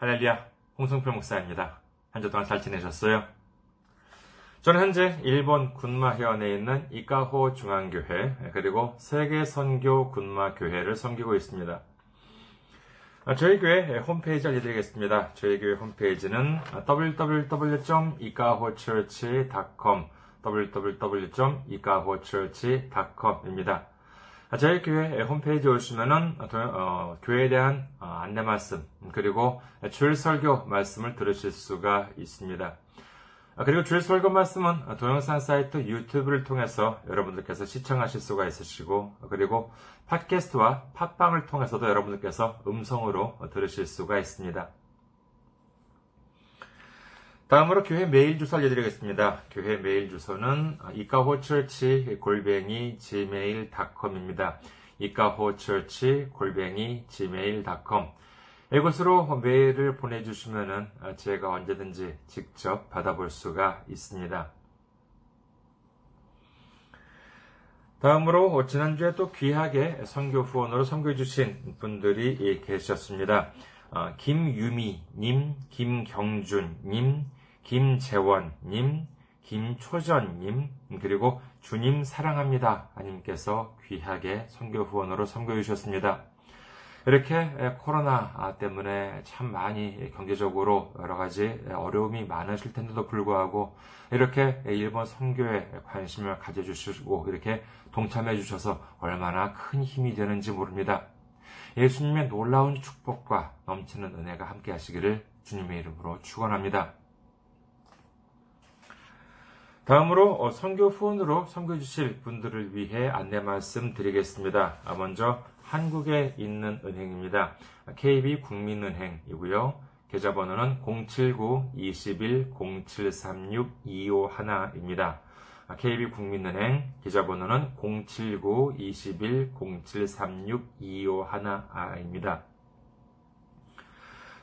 할렐루야, 홍성필 목사입니다. 한 주 동안 잘 지내셨어요? 저는 현재 일본 군마현에 있는 이카호 중앙교회 그리고 세계선교 군마교회를 섬기고 있습니다. 저희 교회 홈페이지 알려드리겠습니다. 저희 교회 홈페이지는 www.ikaochurch.com www.ikaochurch.com입니다. 저희 교회 홈페이지에 오시면은 교회에 대한 안내 말씀 그리고 주일 설교 말씀을 들으실 수가 있습니다. 그리고 주일 설교 말씀은 동영상 사이트 유튜브를 통해서 여러분들께서 시청하실 수가 있으시고 그리고 팟캐스트와 팟빵을 통해서도 여러분들께서 음성으로 들으실 수가 있습니다. 다음으로 교회 메일 주소 알려드리겠습니다. 교회 메일 주소는 ikahochurch@gmail.com입니다. ikahochurch@gmail.com 이곳으로 메일을 보내주시면은 제가 언제든지 직접 받아볼 수가 있습니다. 다음으로 지난주에 또 귀하게 선교 후원으로 선교해주신 분들이 계셨습니다. 김유미님, 김경준님, 김재원님, 김초전님, 그리고 주님 사랑합니다 아님께서 귀하게 선교 후원으로 섬겨주셨습니다. 이렇게 코로나 때문에 참 많이 경제적으로 여러가지 어려움이 많으실 텐데도 불구하고 이렇게 일본 선교에 관심을 가져주시고 이렇게 동참해 주셔서 얼마나 큰 힘이 되는지 모릅니다. 예수님의 놀라운 축복과 넘치는 은혜가 함께 하시기를 주님의 이름으로 축원합니다. 다음으로 선교 후원으로 선교해 주실 분들을 위해 안내 말씀 드리겠습니다. 먼저 한국에 있는 은행입니다. KB국민은행이고요. 계좌번호는 079-21-0736-251입니다. KB국민은행 계좌번호는 079-21-0736-251입니다.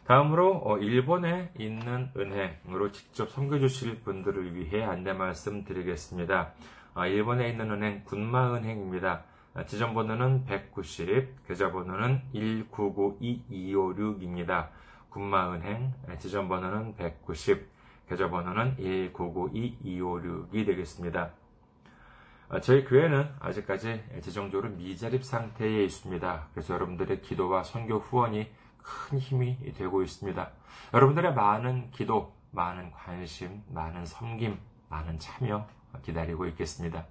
다음으로 일본에 있는 은행으로 직접 섬겨주실 분들을 위해 안내 말씀드리겠습니다. 일본에 있는 은행 군마은행입니다. 지점번호는 190, 계좌번호는 1992256입니다. 군마은행 지점번호는 190, 계좌번호는 1992256이 되겠습니다. 저희 교회는 아직까지 재정적으로 미자립 상태에 있습니다. 그래서 여러분들의 기도와 선교 후원이 큰 힘이 되고 있습니다. 여러분들의 많은 기도, 많은 관심, 많은 섬김, 많은 참여 기다리고 있겠습니다.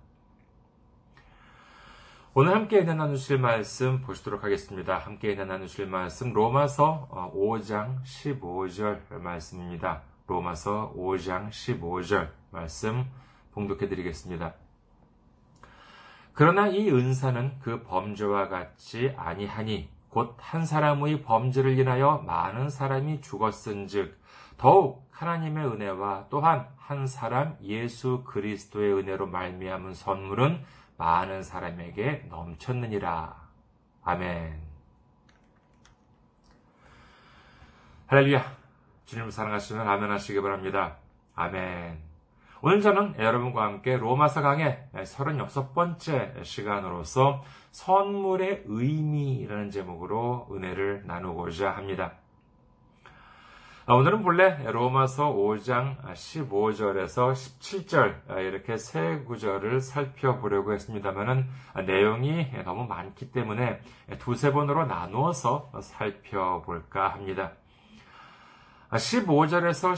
오늘 함께 은혜 나누실 말씀 보시도록 하겠습니다. 함께 은혜 나누실 말씀 로마서 5장 15절 말씀입니다. 로마서 5장 15절 말씀 봉독해 드리겠습니다. 그러나 이 은사는 그 범죄와 같이 아니하니 곧 한 사람의 범죄를 인하여 많은 사람이 죽었은즉 더욱 하나님의 은혜와 또한 한 사람 예수 그리스도의 은혜로 말미암은 선물은 많은 사람에게 넘쳤느니라. 아멘. 할렐루야. 주님을 사랑하시면 아멘 하시기 바랍니다. 아멘. 오늘 저는 여러분과 함께 로마서 강의 36번째 시간으로서 선물의 의미라는 제목으로 은혜를 나누고자 합니다. 오늘은 본래 로마서 5장 15절에서 17절 이렇게 세 구절을 살펴보려고 했습니다만 내용이 너무 많기 때문에 두세 번으로 나누어서 살펴볼까 합니다. 15절에서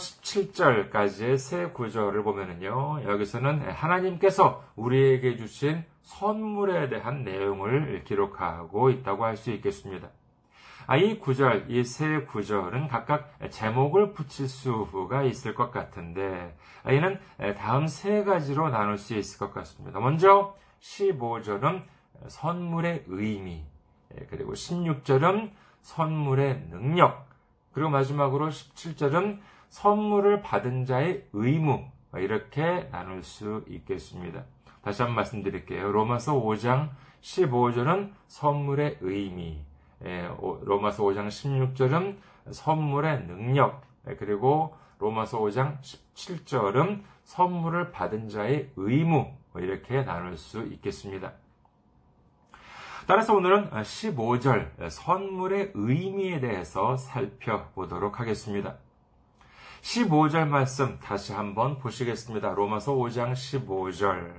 17절까지의 세 구절을 보면은요, 여기서는 하나님께서 우리에게 주신 선물에 대한 내용을 기록하고 있다고 할 수 있겠습니다. 이 구절, 이 세 구절은 각각 제목을 붙일 수가 있을 것 같은데, 이는 다음 세 가지로 나눌 수 있을 것 같습니다. 먼저 15절은 선물의 의미, 그리고 16절은 선물의 능력, 그리고 마지막으로 17절은 선물을 받은 자의 의무, 이렇게 나눌 수 있겠습니다. 다시 한번 말씀드릴게요. 로마서 5장 15절은 선물의 의미, 로마서 5장 16절은 선물의 능력, 그리고 로마서 5장 17절은 선물을 받은 자의 의무, 이렇게 나눌 수 있겠습니다. 따라서 오늘은 15절 선물의 의미에 대해서 살펴보도록 하겠습니다. 15절 말씀 다시 한번 보시겠습니다. 로마서 5장 15절.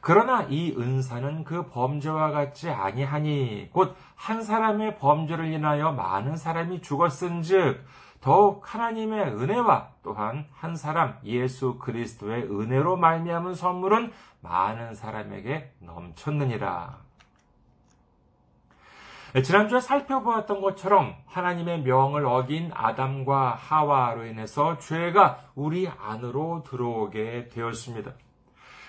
그러나 이 은사는 그 범죄와 같지 아니하니 곧 한 사람의 범죄를 인하여 많은 사람이 죽었은즉 더욱 하나님의 은혜와 또한 한 사람 예수 그리스도의 은혜로 말미암은 선물은 많은 사람에게 넘쳤느니라. 지난주에 살펴보았던 것처럼 하나님의 명을 어긴 아담과 하와로 인해서 죄가 우리 안으로 들어오게 되었습니다.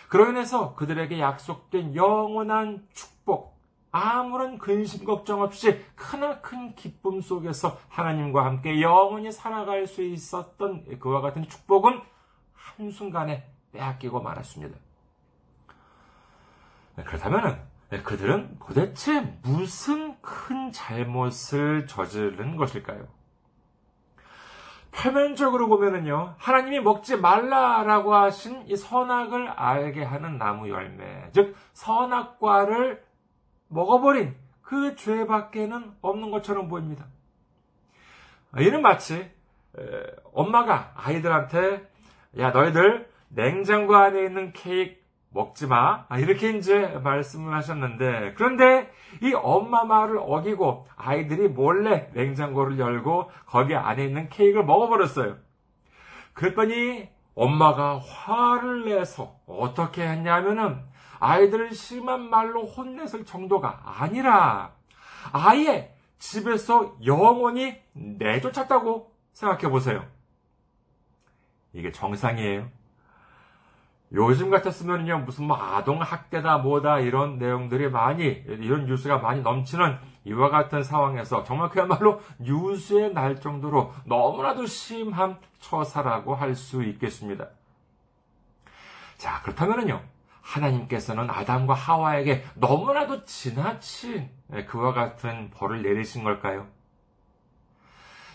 그로 인해서 그들에게 약속된 영원한 축복, 아무런 근심 걱정 없이 크나큰 기쁨 속에서 하나님과 함께 영원히 살아갈 수 있었던 그와 같은 축복은 한순간에 빼앗기고 말았습니다. 그렇다면 그들은 도대체 무슨 큰 잘못을 저지른 것일까요? 표면적으로 보면은요, 하나님이 먹지 말라라고 하신 이 선악을 알게 하는 나무 열매, 즉 선악과를 먹어버린 그 죄밖에는 없는 것처럼 보입니다. 이는 마치 엄마가 아이들한테 야 너희들 냉장고 안에 있는 케이크 먹지 마, 이렇게 이제 말씀을 하셨는데, 그런데 이 엄마 말을 어기고 아이들이 몰래 냉장고를 열고 거기 안에 있는 케이크를 먹어버렸어요. 그랬더니 엄마가 화를 내서 어떻게 했냐면은 아이들을 심한 말로 혼냈을 정도가 아니라 아예 집에서 영원히 내쫓았다고 생각해 보세요. 이게 정상이에요? 요즘 같았으면요, 무슨 뭐 아동학대다 뭐다 이런 내용들이 이런 뉴스가 많이 넘치는 이와 같은 상황에서 정말 그야말로 뉴스에 날 정도로 너무나도 심한 처사라고 할 수 있겠습니다. 자, 그렇다면요, 하나님께서는 아담과 하와에게 너무나도 지나친 그와 같은 벌을 내리신 걸까요?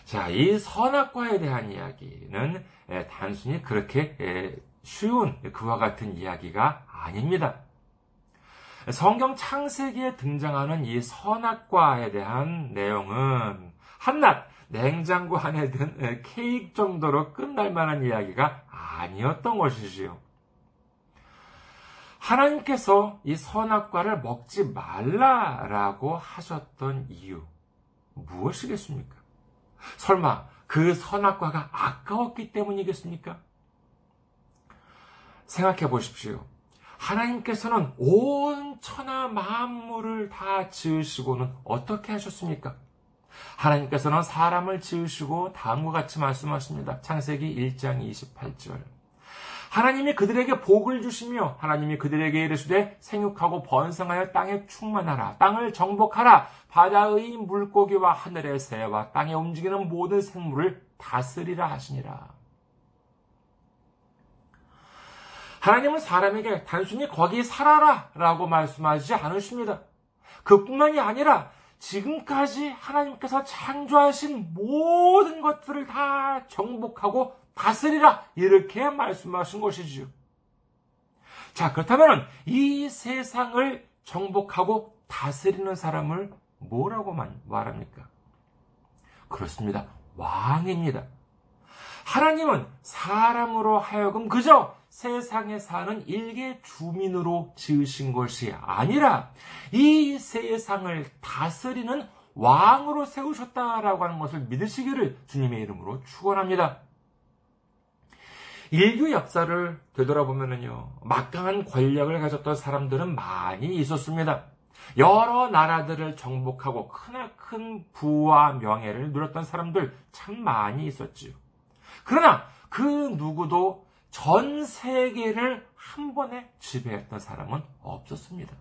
자, 이 선악과에 대한 이야기는 단순히 그렇게 쉬운 그와 같은 이야기가 아닙니다. 성경 창세기에 등장하는 이 선악과에 대한 내용은 한낱 냉장고 안에 든 케이크 정도로 끝날 만한 이야기가 아니었던 것이지요. 하나님께서 이 선악과를 먹지 말라라고 하셨던 이유, 무엇이겠습니까? 설마 그 선악과가 아까웠기 때문이겠습니까? 생각해 보십시오. 하나님께서는 온 천하 만물을 다 지으시고는 어떻게 하셨습니까? 하나님께서는 사람을 지으시고 다음과 같이 말씀하십니다. 창세기 1장 28절. 하나님이 그들에게 복을 주시며 하나님이 그들에게 이르시되 생육하고 번성하여 땅에 충만하라. 땅을 정복하라. 바다의 물고기와 하늘의 새와 땅에 움직이는 모든 생물을 다스리라 하시니라. 하나님은 사람에게 단순히 거기 살아라 라고 말씀하지 않으십니다. 그뿐만이 아니라 지금까지 하나님께서 창조하신 모든 것들을 다 정복하고 다스리라 이렇게 말씀하신 것이지요. 자, 그렇다면 이 세상을 정복하고 다스리는 사람을 뭐라고 말합니까? 그렇습니다. 왕입니다. 하나님은 사람으로 하여금 그저 세상에 사는 일개 주민으로 지으신 것이 아니라 이 세상을 다스리는 왕으로 세우셨다라고 하는 것을 믿으시기를 주님의 이름으로 축원합니다. 인류 역사를 되돌아보면요, 막강한 권력을 가졌던 사람들은 많이 있었습니다. 여러 나라들을 정복하고 크나큰 부와 명예를 누렸던 사람들 참 많이 있었지요. 그러나 그 누구도 전 세계를 한 번에 지배했던 사람은 없었습니다.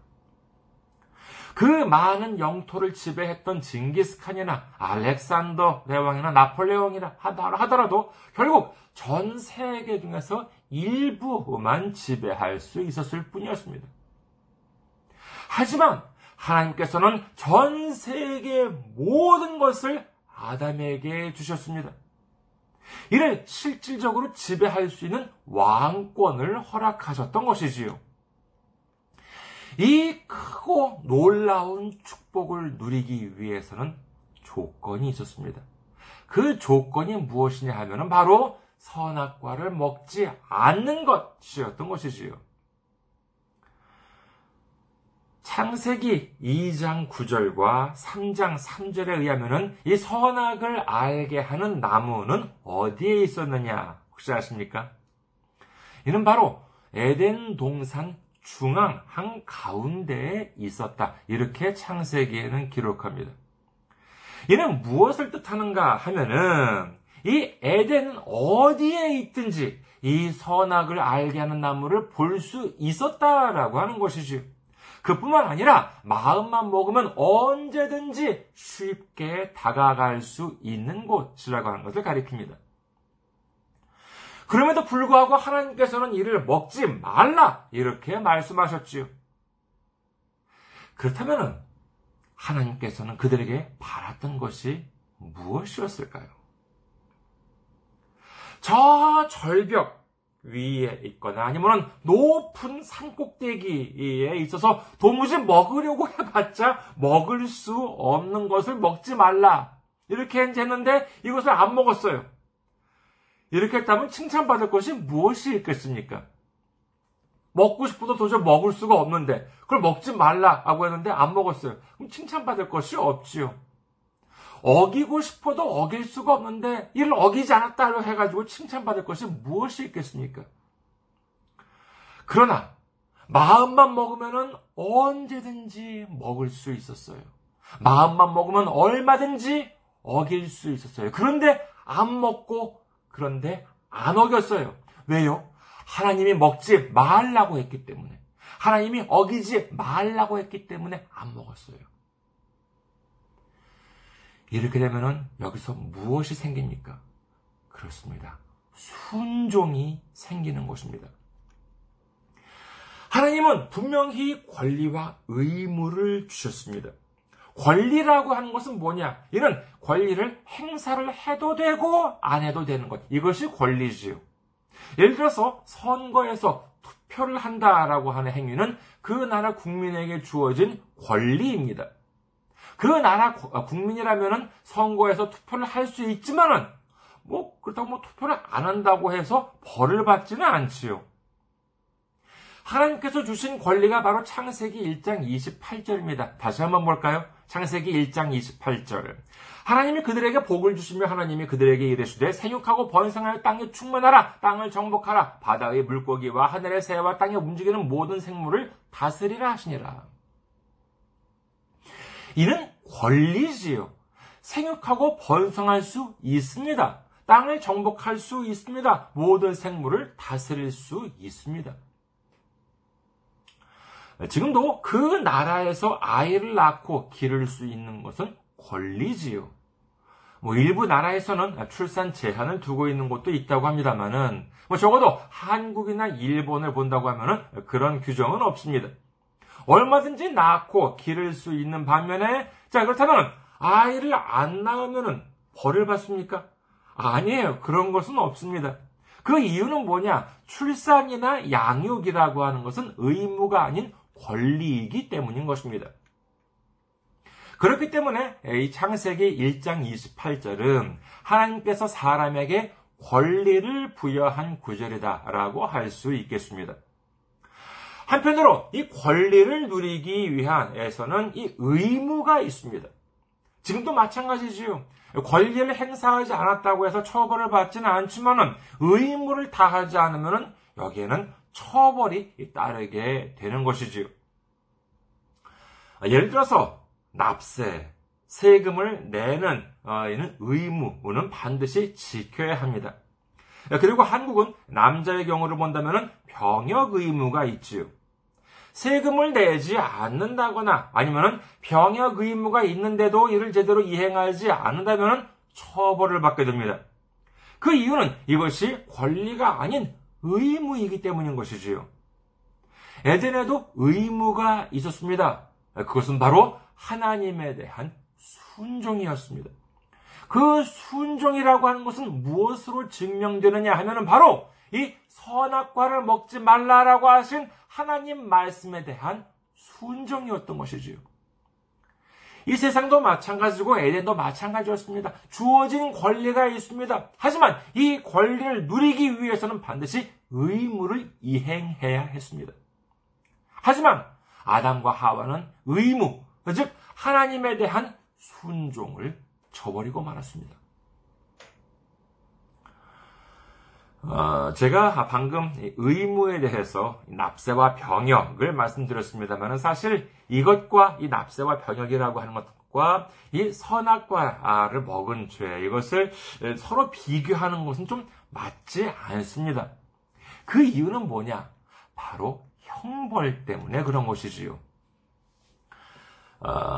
그 많은 영토를 지배했던 징기스칸이나 알렉산더 대왕이나 나폴레옹이나 하더라도 결국 전 세계 중에서 일부만 지배할 수 있었을 뿐이었습니다. 하지만 하나님께서는 전 세계 모든 것을 아담에게 주셨습니다. 이를 실질적으로 지배할 수 있는 왕권을 허락하셨던 것이지요. 이 크고 놀라운 축복을 누리기 위해서는 조건이 있었습니다. 그 조건이 무엇이냐 하면은 바로 선악과를 먹지 않는 것이었던 것이지요. 창세기 2장 9절과 3장 3절에 의하면은 이 선악을 알게 하는 나무는 어디에 있었느냐 혹시 아십니까? 이는 바로 에덴 동산 중앙 한가운데에 있었다. 이렇게 창세기에는 기록합니다. 이는 무엇을 뜻하는가 하면은 이 에덴은 어디에 있든지 이 선악을 알게 하는 나무를 볼 수 있었다라고 하는 것이지요. 그뿐만 아니라 마음만 먹으면 언제든지 쉽게 다가갈 수 있는 곳이라고 하는 것을 가리킵니다. 그럼에도 불구하고 하나님께서는 이를 먹지 말라 이렇게 말씀하셨지요. 그렇다면 하나님께서는 그들에게 바랐던 것이 무엇이었을까요? 저 절벽 위에 있거나 아니면 높은 산꼭대기에 있어서 도무지 먹으려고 해봤자 먹을 수 없는 것을 먹지 말라. 이렇게 했는데 이것을 안 먹었어요. 이렇게 했다면 칭찬받을 것이 무엇이 있겠습니까? 먹고 싶어도 도저히 먹을 수가 없는데 그걸 먹지 말라고 했는데 안 먹었어요. 그럼 칭찬받을 것이 없지요. 어기고 싶어도 어길 수가 없는데 이를 어기지 않았다고 해가지고 칭찬받을 것이 무엇이 있겠습니까? 그러나 마음만 먹으면 언제든지 먹을 수 있었어요. 마음만 먹으면 얼마든지 어길 수 있었어요. 그런데 안 먹고 그런데 안 어겼어요. 왜요? 하나님이 먹지 말라고 했기 때문에 하나님이 어기지 말라고 했기 때문에 안 먹었어요. 이렇게 되면은 여기서 무엇이 생깁니까? 그렇습니다. 순종이 생기는 것입니다. 하나님은 분명히 권리와 의무를 주셨습니다. 권리라고 하는 것은 뭐냐? 이는 권리를 행사를 해도 되고 안 해도 되는 것. 이것이 권리지요. 예를 들어서 선거에서 투표를 한다라고 하는 행위는 그 나라 국민에게 주어진 권리입니다. 그 나라 국민이라면은 선거에서 투표를 할 수 있지만은 그렇다고 투표를 안 한다고 해서 벌을 받지는 않지요. 하나님께서 주신 권리가 바로 창세기 1장 28절입니다. 다시 한번 볼까요? 창세기 1장 28절. 하나님이 그들에게 복을 주시며 하나님이 그들에게 이르시되 생육하고 번성하여 땅에 충만하라. 땅을 정복하라. 바다의 물고기와 하늘의 새와 땅에 움직이는 모든 생물을 다스리라 하시니라. 이는 권리지요. 생육하고 번성할 수 있습니다. 땅을 정복할 수 있습니다. 모든 생물을 다스릴 수 있습니다. 지금도 그 나라에서 아이를 낳고 기를 수 있는 것은 권리지요. 일부 나라에서는 출산 제한을 두고 있는 곳도 있다고 합니다만은 적어도 한국이나 일본을 본다고 하면은 그런 규정은 없습니다. 얼마든지 낳고 기를 수 있는 반면에 그렇다면 아이를 안 낳으면 벌을 받습니까? 아니에요. 그런 것은 없습니다. 그 이유는 뭐냐? 출산이나 양육이라고 하는 것은 의무가 아닌 권리이기 때문인 것입니다. 그렇기 때문에 이 창세기 1장 28절은 하나님께서 사람에게 권리를 부여한 구절이다라고 할 수 있겠습니다. 한편으로 이 권리를 누리기 위한에서는 이 의무가 있습니다. 지금도 마찬가지지요. 권리를 행사하지 않았다고 해서 처벌을 받지는 않지만은 의무를 다하지 않으면은 여기에는 처벌이 따르게 되는 것이지요. 예를 들어서 납세, 세금을 내는 이는 의무는 반드시 지켜야 합니다. 그리고 한국은 남자의 경우를 본다면 병역 의무가 있지요. 세금을 내지 않는다거나 아니면 병역 의무가 있는데도 이를 제대로 이행하지 않는다면 처벌을 받게 됩니다. 그 이유는 이것이 권리가 아닌 의무이기 때문인 것이지요. 에덴에도 의무가 있었습니다. 그것은 바로 하나님에 대한 순종이었습니다. 그 순종이라고 하는 것은 무엇으로 증명되느냐 하면은 바로 이 선악과를 먹지 말라라고 하신 하나님 말씀에 대한 순종이었던 것이지요. 이 세상도 마찬가지고 에덴도 마찬가지였습니다. 주어진 권리가 있습니다. 하지만 이 권리를 누리기 위해서는 반드시 의무를 이행해야 했습니다. 하지만 아담과 하와는 의무, 즉 하나님에 대한 순종을 저버리고 말았습니다. 제가 방금 의무에 대해서 납세와 병역을 말씀드렸습니다만 사실 이것과 이 납세와 병역이라고 하는 것과 이 선악과를 먹은 죄 이것을 서로 비교하는 것은 좀 맞지 않습니다. 그 이유는 뭐냐? 바로 형벌 때문에 그런 것이지요.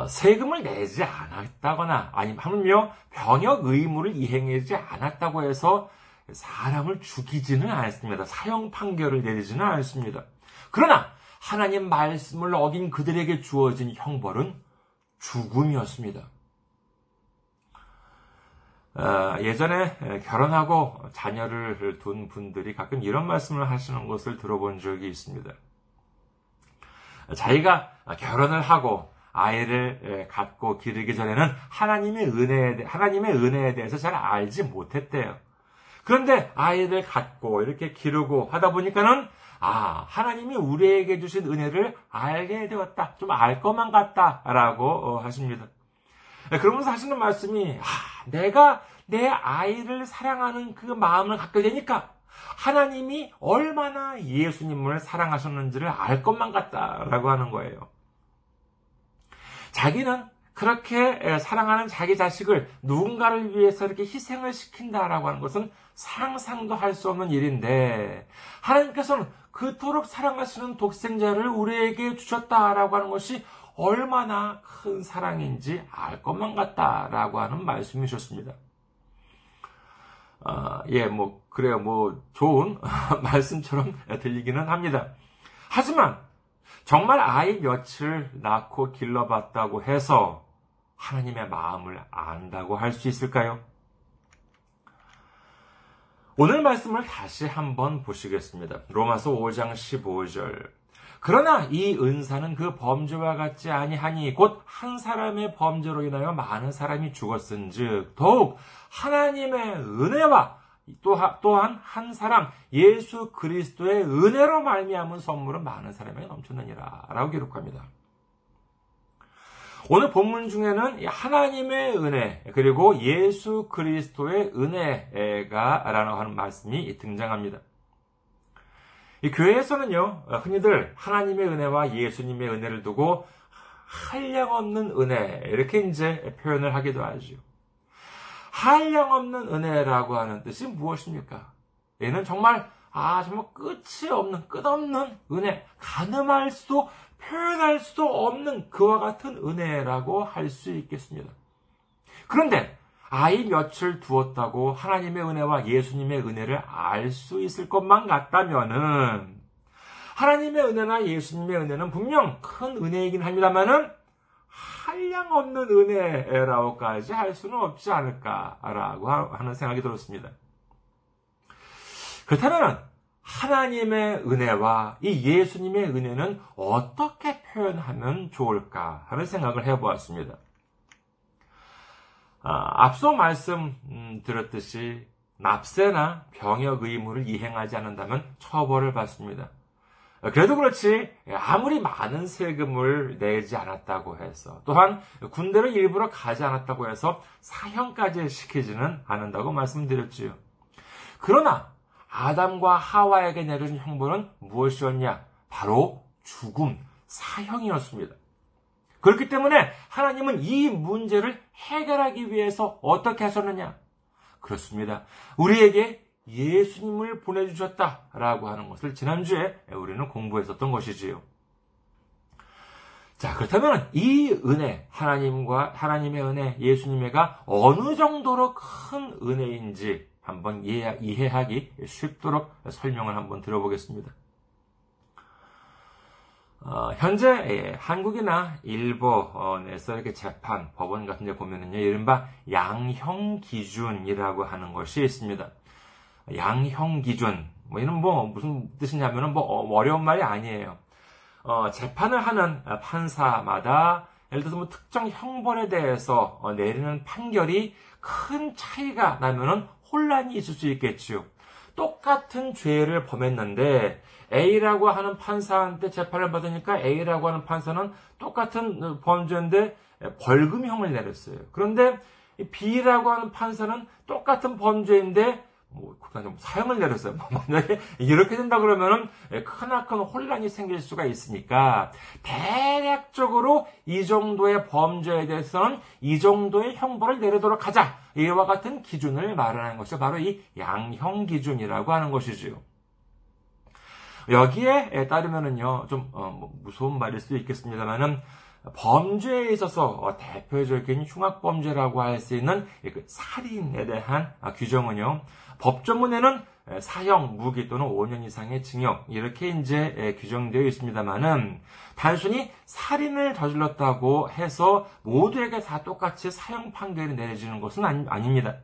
세금을 내지 않았다거나 아니면 하물며 병역 의무를 이행하지 않았다고 해서 사람을 죽이지는 않습니다. 사형 판결을 내리지는 않습니다. 그러나 하나님 말씀을 어긴 그들에게 주어진 형벌은 죽음이었습니다. 예전에 결혼하고 자녀를 둔 분들이 가끔 이런 말씀을 하시는 것을 들어본 적이 있습니다. 자기가 결혼을 하고 아이를 갖고 기르기 전에는 하나님의 은혜에 대해서 잘 알지 못했대요. 그런데 아이를 갖고 이렇게 기르고 하다 보니까는 하나님이 우리에게 주신 은혜를 알게 되었다. 좀 알 것만 같다라고 하십니다. 그러면서 하시는 말씀이 내가 내 아이를 사랑하는 그 마음을 갖게 되니까 하나님이 얼마나 예수님을 사랑하셨는지를 알 것만 같다라고 하는 거예요. 자기는 그렇게 사랑하는 자기 자식을 누군가를 위해서 이렇게 희생을 시킨다라고 하는 것은 상상도 할 수 없는 일인데 하나님께서는 그토록 사랑하시는 독생자를 우리에게 주셨다라고 하는 것이 얼마나 큰 사랑인지 알 것만 같다라고 하는 말씀이셨습니다. 그래요. 좋은 말씀처럼 들리기는 합니다. 하지만 정말 아이 며칠 낳고 길러봤다고 해서 하나님의 마음을 안다고 할 수 있을까요? 오늘 말씀을 다시 한번 보시겠습니다. 로마서 5장 15절. 그러나 이 은사는 그 범죄와 같지 아니하니 곧 한 사람의 범죄로 인하여 많은 사람이 죽었은즉 더욱 하나님의 은혜와 또한 한 사람 예수 그리스도의 은혜로 말미암은 선물은 많은 사람에게 넘쳤느니라 라고 기록합니다. 오늘 본문 중에는 하나님의 은혜 그리고 예수 그리스도의 은혜가 라고 하는 말씀이 등장합니다. 이 교회에서는요 흔히들 하나님의 은혜와 예수님의 은혜를 두고 한량없는 은혜 이렇게 이제 표현을 하기도 하죠. 한량없는 은혜라고 하는 뜻이 무엇입니까? 얘는 정말 끝이 없는, 끝없는 은혜, 가늠할 수도, 표현할 수도 없는 그와 같은 은혜라고 할 수 있겠습니다. 그런데 아이 며칠 두었다고 하나님의 은혜와 예수님의 은혜를 알 수 있을 것만 같다면은 하나님의 은혜나 예수님의 은혜는 분명 큰 은혜이긴 합니다만은 한량없는 은혜라고까지 할 수는 없지 않을까라고 하는 생각이 들었습니다. 그렇다면 하나님의 은혜와 이 예수님의 은혜는 어떻게 표현하면 좋을까 하는 생각을 해보았습니다. 앞서 말씀드렸듯이 납세나 병역 의무를 이행하지 않는다면 처벌을 받습니다. 그래도 그렇지 아무리 많은 세금을 내지 않았다고 해서 또한 군대를 일부러 가지 않았다고 해서 사형까지 시키지는 않는다고 말씀드렸지요. 그러나 아담과 하와에게 내려진 형벌은 무엇이었냐? 바로 죽음, 사형이었습니다. 그렇기 때문에 하나님은 이 문제를 해결하기 위해서 어떻게 하셨느냐? 그렇습니다. 우리에게 예수님을 보내주셨다라고 하는 것을 지난주에 우리는 공부했었던 것이지요. 자, 그렇다면 이 은혜, 하나님의 은혜, 예수님의 은혜가 어느 정도로 큰 은혜인지 한번 이해하기 쉽도록 설명을 한번 들어보겠습니다. 현재 한국이나 일본에서 이렇게 재판, 법원 같은 데 보면은요, 이른바 양형 기준이라고 하는 것이 있습니다. 양형 기준. 이는 무슨 뜻이냐면은 어려운 말이 아니에요. 재판을 하는 판사마다 예를 들어서 뭐 특정 형벌에 대해서 내리는 판결이 큰 차이가 나면은 혼란이 있을 수 있겠죠. 똑같은 죄를 범했는데 A라고 하는 판사한테 재판을 받으니까 A라고 하는 판사는 똑같은 범죄인데 벌금형을 내렸어요. 그런데 B라고 하는 판사는 똑같은 범죄인데 뭐 사형을 내렸어요. 만약에 이렇게 된다 그러면은 크나큰 혼란이 생길 수가 있으니까 대략적으로 이 정도의 범죄에 대해서는 이 정도의 형벌을 내리도록 하자. 이와 같은 기준을 말하는 것이 바로 이 양형 기준이라고 하는 것이지요. 여기에 따르면은요, 좀 무서운 말일 수도 있겠습니다만은. 범죄에 있어서 대표적인 흉악범죄라고 할 수 있는 살인에 대한 규정은요, 법조문에는 사형, 무기 또는 5년 이상의 징역, 이렇게 이제 규정되어 있습니다만은, 단순히 살인을 저질렀다고 해서 모두에게 다 똑같이 사형 판결이 내려지는 것은 아닙니다.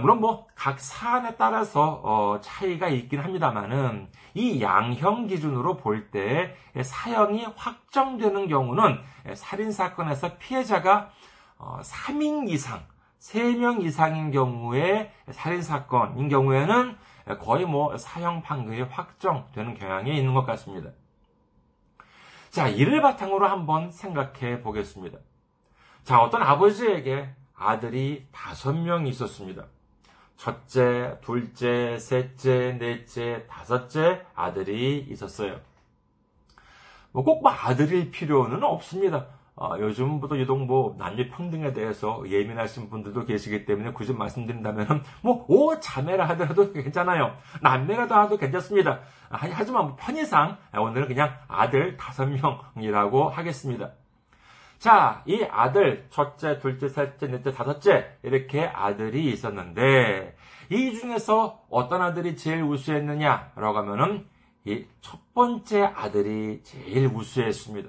물론 뭐 각 사안에 따라서 차이가 있긴 합니다만은 이 양형 기준으로 볼 때 사형이 확정되는 경우는 살인 사건에서 피해자가 3인 이상, 3명 이상인 경우에 살인 사건인 경우에는 거의 뭐 사형 판결이 확정되는 경향이 있는 것 같습니다. 자, 이를 바탕으로 한번 생각해 보겠습니다. 자, 어떤 아버지에게 아들이 5명이 있었습니다. 첫째, 둘째, 셋째, 넷째, 다섯째 아들이 있었어요. 꼭 아들일 필요는 없습니다. 요즘부터 유독 남녀 평등에 대해서 예민하신 분들도 계시기 때문에 굳이 말씀드린다면, 자매라 하더라도 괜찮아요. 남매라도 하도 괜찮습니다. 하지만 편의상 오늘은 그냥 아들 5명이라고 하겠습니다. 자, 이 아들, 첫째, 둘째, 셋째, 넷째, 다섯째, 이렇게 아들이 있었는데, 이 중에서 어떤 아들이 제일 우수했느냐라고 하면은, 이 첫 번째 아들이 제일 우수했습니다.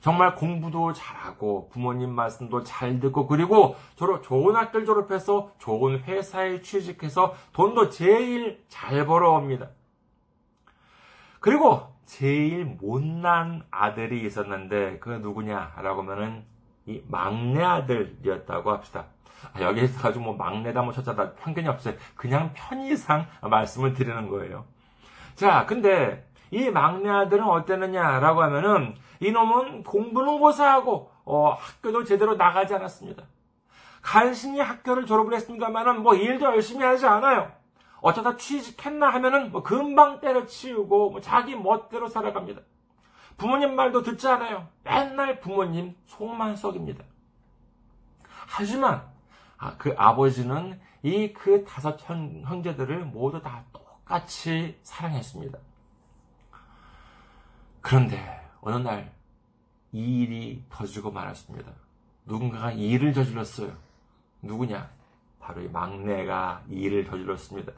정말 공부도 잘하고, 부모님 말씀도 잘 듣고, 그리고 좋은 학교를 졸업해서 좋은 회사에 취직해서 돈도 제일 잘 벌어옵니다. 그리고, 제일 못난 아들이 있었는데 그게 누구냐라고 하면은 이 막내 아들이었다고 합시다. 여기에서 가지고 막내다 첫째다 편견이 없어요. 그냥 편의상 말씀을 드리는 거예요. 자, 근데 이 막내 아들은 어땠느냐라고 하면은 이놈은 공부는 고사하고 학교도 제대로 나가지 않았습니다. 간신히 학교를 졸업을 했습니다만은 일도 열심히 하지 않아요. 어쩌다 취직했나 하면은 금방 때려치우고 자기 멋대로 살아갑니다. 부모님 말도 듣지 않아요. 맨날 부모님 속만 썩입니다. 하지만 그 아버지는 이 그 5 형제들을 모두 다 똑같이 사랑했습니다. 그런데 어느 날 이 일이 터지고 말았습니다. 누군가가 이 일을 저질렀어요. 누구냐? 바로 이 막내가 이 일을 저질렀습니다.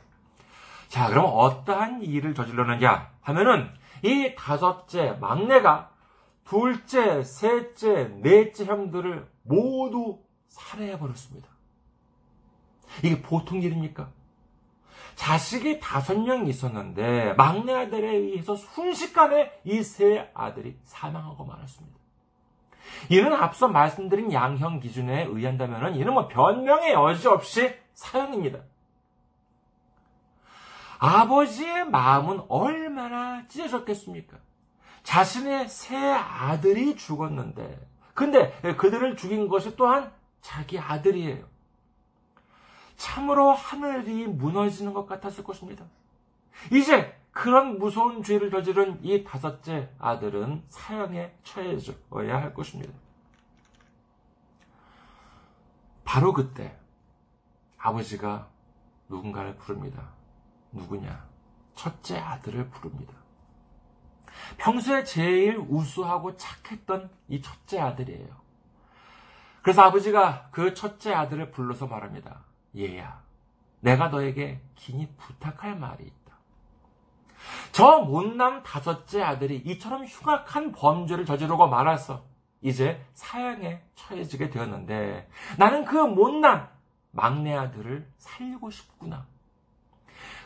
자, 그럼 어떠한 일을 저질렀느냐 하면은 이 5째 막내가 둘째, 셋째, 넷째 형들을 모두 살해해버렸습니다. 이게 보통 일입니까? 자식이 5명이 있었는데 막내 아들에 의해서 순식간에 이 3 아들이 사망하고 말았습니다. 이는 앞서 말씀드린 양형 기준에 의한다면은 이는 변명의 여지 없이 사형입니다. 아버지의 마음은 얼마나 찢어졌겠습니까? 자신의 3 아들이 죽었는데, 근데 그들을 죽인 것이 또한 자기 아들이에요. 참으로 하늘이 무너지는 것 같았을 것입니다. 이제 그런 무서운 죄를 저지른 이 5째 아들은 사형에 처해져야 할 것입니다. 바로 그때 아버지가 누군가를 부릅니다. 누구냐? 첫째 아들을 부릅니다. 평소에 제일 우수하고 착했던 이 첫째 아들이에요. 그래서 아버지가 그 첫째 아들을 불러서 말합니다. 얘야, 내가 너에게 긴히 부탁할 말이 있다. 저 못난 5째 아들이 이처럼 흉악한 범죄를 저지르고 말아서 이제 사형에 처해지게 되었는데 나는 그 못난 막내 아들을 살리고 싶구나.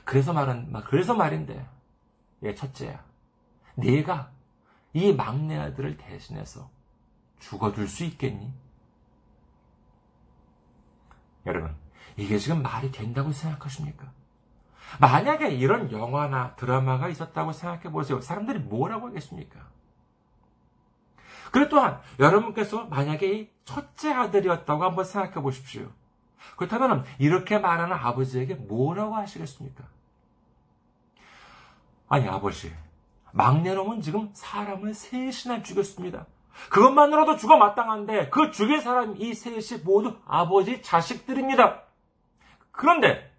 그래서 말인데, 첫째야, 네가 이 막내 아들을 대신해서 죽어줄 수 있겠니? 여러분, 이게 지금 말이 된다고 생각하십니까? 만약에 이런 영화나 드라마가 있었다고 생각해 보세요. 사람들이 뭐라고 하겠습니까? 그리고 또한 여러분께서 만약에 이 첫째 아들이었다고 한번 생각해 보십시오. 그렇다면 이렇게 말하는 아버지에게 뭐라고 하시겠습니까? 아니 아버지, 막내놈은 지금 사람을 셋이나 죽였습니다. 그것만으로도 죽어 마땅한데 그 죽인 사람 이 셋이 모두 아버지 자식들입니다. 그런데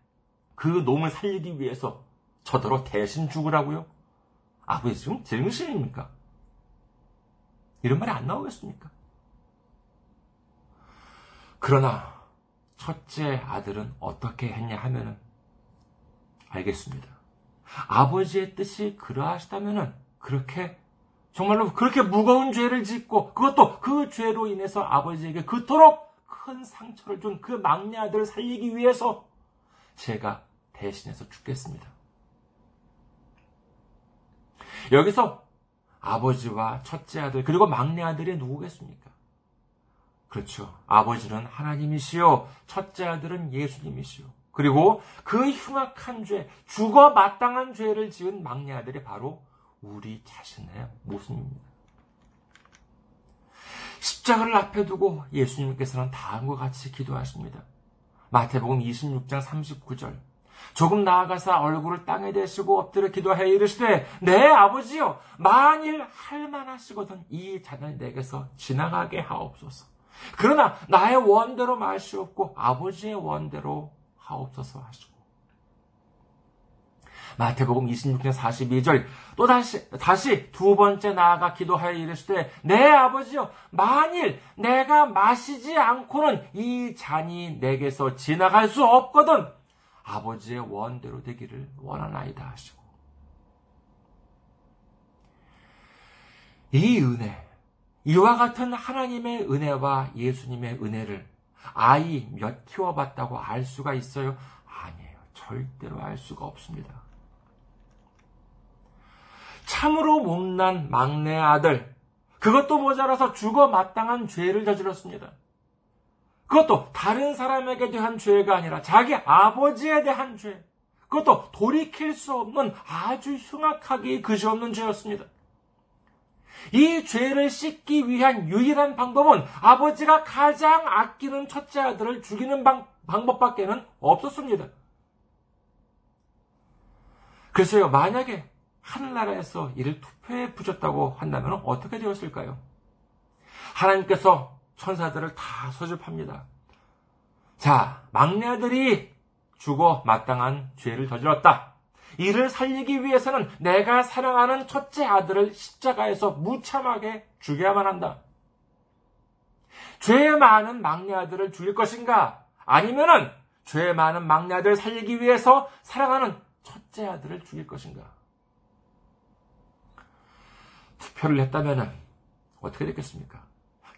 그 놈을 살리기 위해서 저더러 대신 죽으라고요? 아버지 지금 제정신입니까? 이런 말이 안 나오겠습니까? 그러나 첫째 아들은 어떻게 했냐 하면은, 알겠습니다, 아버지의 뜻이 그러하시다면은 그렇게 정말로 그렇게 무거운 죄를 짓고 그것도 그 죄로 인해서 아버지에게 그토록 큰 상처를 준 그 막내 아들을 살리기 위해서 제가 대신해서 죽겠습니다. 여기서 아버지와 첫째 아들 그리고 막내 아들이 누구겠습니까? 그렇죠. 아버지는 하나님이시요, 첫째 아들은 예수님이시요, 그리고 그 흉악한 죄, 죽어 마땅한 죄를 지은 막내 아들이 바로 우리 자신의 모습입니다. 십자가를 앞에 두고 예수님께서는 다음과 같이 기도하십니다. 마태복음 26장 39절, 조금 나아가사 얼굴을 땅에 대시고 엎드려 기도하여 이르시되 내 아버지여, 만일 할만하시거든 이 잔을 내게서 지나가게 하옵소서. 그러나 나의 원대로 마시옵고 아버지의 원대로 하옵소서 하시고. 마태복음 26장 42절, 또다시 두 번째 나아가 기도하여 이르시되 내 아버지여, 만일 내가 마시지 않고는 이 잔이 내게서 지나갈 수 없거든 아버지의 원대로 되기를 원하나이다 하시고. 이 은혜, 이와 같은 하나님의 은혜와 예수님의 은혜를 아이 몇 키워봤다고 알 수가 있어요? 아니에요. 절대로 알 수가 없습니다. 참으로 못난 막내 아들, 그것도 모자라서 죽어 마땅한 죄를 저질렀습니다. 그것도 다른 사람에게 대한 죄가 아니라 자기 아버지에 대한 죄, 그것도 돌이킬 수 없는 아주 흉악하기 그지없는 죄였습니다. 이 죄를 씻기 위한 유일한 방법은 아버지가 가장 아끼는 첫째 아들을 죽이는 방법밖에는 없었습니다. 글쎄요, 만약에 하늘나라에서 이를 투표에 붙였다고 한다면 어떻게 되었을까요? 하나님께서 천사들을 다 소집합니다. 자, 막내 아들이 죽어 마땅한 죄를 저질렀다. 이를 살리기 위해서는 내가 사랑하는 첫째 아들을 십자가에서 무참하게 죽여야만 한다. 죄 많은 막내 아들을 죽일 것인가? 아니면은 죄 많은 막내 아들을 살리기 위해서 사랑하는 첫째 아들을 죽일 것인가? 투표를 했다면은 어떻게 됐겠습니까?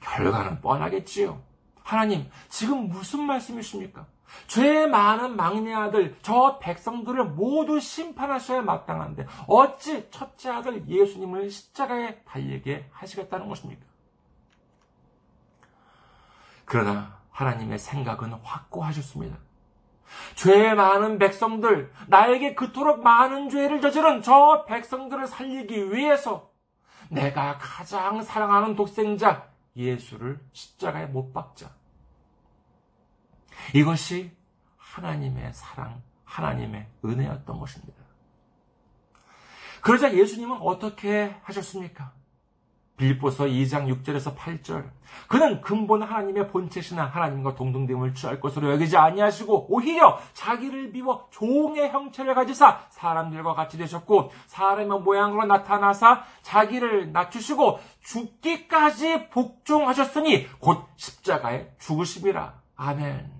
결과는 뻔하겠지요. 하나님, 지금 무슨 말씀이십니까? 죄 많은 막내 아들, 저 백성들을 모두 심판하셔야 마땅한데 어찌 첫째 아들 예수님을 십자가에 달리게 하시겠다는 것입니까? 그러나 하나님의 생각은 확고하셨습니다. 죄 많은 백성들, 나에게 그토록 많은 죄를 저지른 저 백성들을 살리기 위해서 내가 가장 사랑하는 독생자 예수를 십자가에 못 박자. 이것이 하나님의 사랑, 하나님의 은혜였던 것입니다. 그러자 예수님은 어떻게 하셨습니까? 빌립보서 2장 6절에서 8절, 그는 근본 하나님의 본체시나 하나님과 동등됨을 취할 것으로 여기지 아니하시고 오히려 자기를 비워 종의 형체를 가지사 사람들과 같이 되셨고 사람의 모양으로 나타나사 자기를 낮추시고 죽기까지 복종하셨으니 곧 십자가에 죽으심이라. 아멘.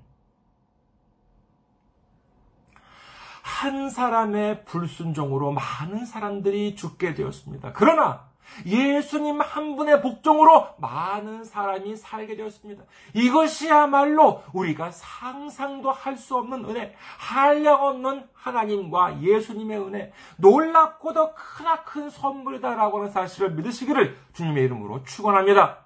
한 사람의 불순종으로 많은 사람들이 죽게 되었습니다. 그러나 예수님 한 분의 복종으로 많은 사람이 살게 되었습니다. 이것이야말로 우리가 상상도 할 수 없는 은혜, 한량 없는 하나님과 예수님의 은혜, 놀랍고도 크나큰 선물이다라고 하는 사실을 믿으시기를 주님의 이름으로 축원합니다.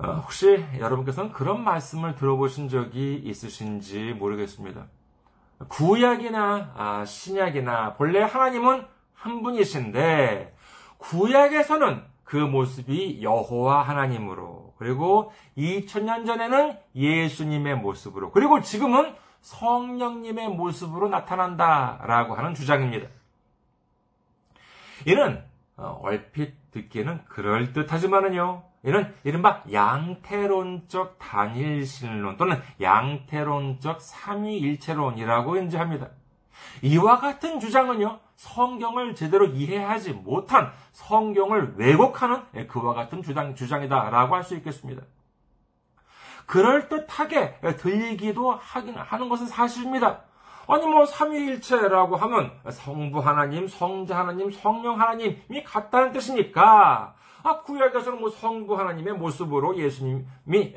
혹시 여러분께서는 그런 말씀을 들어보신 적이 있으신지 모르겠습니다. 구약이나 신약이나 본래 하나님은 한 분이신데 구약에서는 그 모습이 여호와 하나님으로, 그리고 2000년 전에는 예수님의 모습으로, 그리고 지금은 성령님의 모습으로 나타난다라고 하는 주장입니다. 이는 얼핏 듣기에는 그럴듯하지만은요, 이는 이른바 양태론적 단일신론 또는 양태론적 삼위일체론이라고 인지합니다. 이와 같은 주장은요, 성경을 제대로 이해하지 못한, 성경을 왜곡하는 그와 같은 주장이다라고 할 수 있겠습니다. 그럴듯하게 들리기도 하긴 하는 것은 사실입니다. 아니 삼위일체라고 하면 성부 하나님, 성자 하나님, 성령 하나님이 같다는 뜻이니까 구약에서는 성부 하나님의 모습으로 예수님이,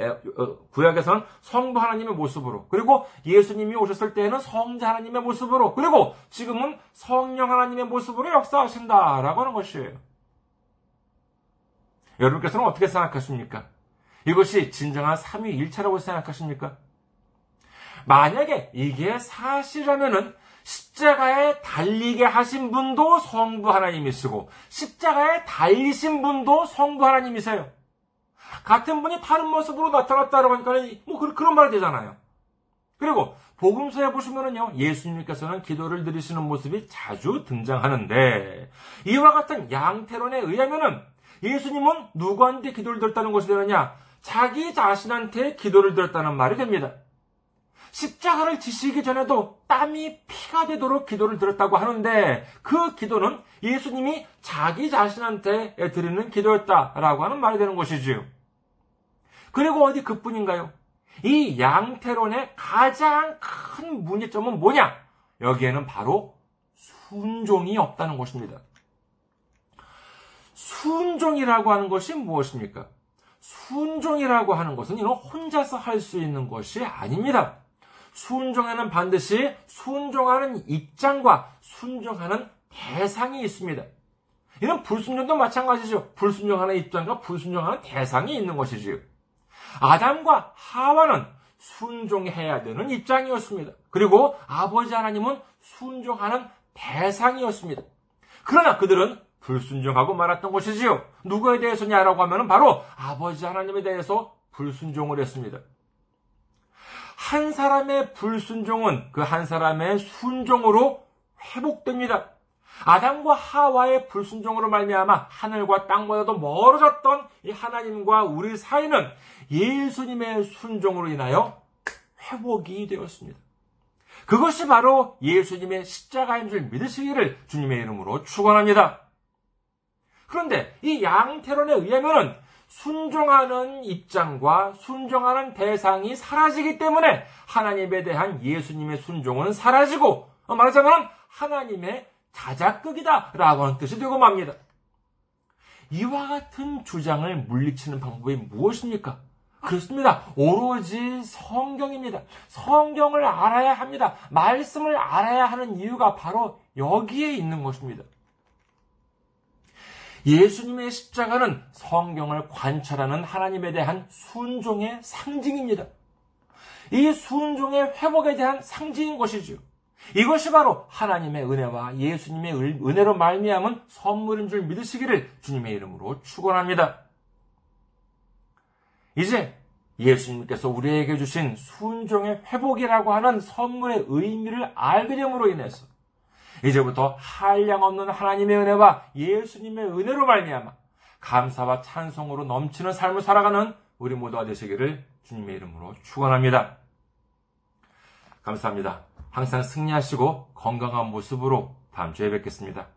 구약에서는 성부 하나님의 모습으로, 그리고 예수님이 오셨을 때에는 성자 하나님의 모습으로, 그리고 지금은 성령 하나님의 모습으로 역사하신다라고 하는 것이에요. 여러분께서는 어떻게 생각하십니까? 이것이 진정한 삼위일체라고 생각하십니까? 만약에 이게 사실이라면은 십자가에 달리게 하신 분도 성부 하나님이시고 십자가에 달리신 분도 성부 하나님이세요. 같은 분이 다른 모습으로 나타났다라고 하니까 그런 말이 되잖아요. 그리고 복음서에 보시면은요, 예수님께서는 기도를 드리시는 모습이 자주 등장하는데 이와 같은 양태론에 의하면은 예수님은 누구한테 기도를 드렸다는 것이 되느냐? 자기 자신한테 기도를 드렸다는 말이 됩니다. 십자가를 지시기 전에도 땀이 피가 되도록 기도를 드렸다고 하는데 그 기도는 예수님이 자기 자신한테 드리는 기도였다라고 하는 말이 되는 것이지요. 그리고 어디 그뿐인가요? 이 양태론의 가장 큰 문제점은 뭐냐? 여기에는 바로 순종이 없다는 것입니다. 순종이라고 하는 것이 무엇입니까? 순종이라고 하는 것은 이런 혼자서 할 수 있는 것이 아닙니다. 순종에는 반드시 순종하는 입장과 순종하는 대상이 있습니다. 이는 불순종도 마찬가지죠. 불순종하는 입장과 불순종하는 대상이 있는 것이지요. 아담과 하와는 순종해야 되는 입장이었습니다. 그리고 아버지 하나님은 순종하는 대상이었습니다. 그러나 그들은 불순종하고 말았던 것이지요. 누구에 대해서냐라고 하면 바로 아버지 하나님에 대해서 불순종을 했습니다. 한 사람의 불순종은 그 한 사람의 순종으로 회복됩니다. 아담과 하와의 불순종으로 말미암아 하늘과 땅보다도 멀어졌던 이 하나님과 우리 사이는 예수님의 순종으로 인하여 회복이 되었습니다. 그것이 바로 예수님의 십자가인 줄 믿으시기를 주님의 이름으로 축원합니다. 그런데 이 양태론에 의하면은 순종하는 입장과 순종하는 대상이 사라지기 때문에 하나님에 대한 예수님의 순종은 사라지고, 말하자면 하나님의 자작극이다라고 하는 뜻이 되고 맙니다. 이와 같은 주장을 물리치는 방법이 무엇입니까? 그렇습니다. 오로지 성경입니다. 성경을 알아야 합니다. 말씀을 알아야 하는 이유가 바로 여기에 있는 것입니다. 예수님의 십자가는 성경을 관철하는 하나님에 대한 순종의 상징입니다. 이 순종의 회복에 대한 상징인 것이죠. 이것이 바로 하나님의 은혜와 예수님의 은혜로 말미암은 선물인 줄 믿으시기를 주님의 이름으로 축원합니다. 이제 예수님께서 우리에게 주신 순종의 회복이라고 하는 선물의 의미를 알게 됨으로 인해서 이제부터 한량없는 하나님의 은혜와 예수님의 은혜로 말미암아 감사와 찬송으로 넘치는 삶을 살아가는 우리 모두가 되시기를 주님의 이름으로 축원합니다. 감사합니다. 항상 승리하시고 건강한 모습으로 다음 주에 뵙겠습니다.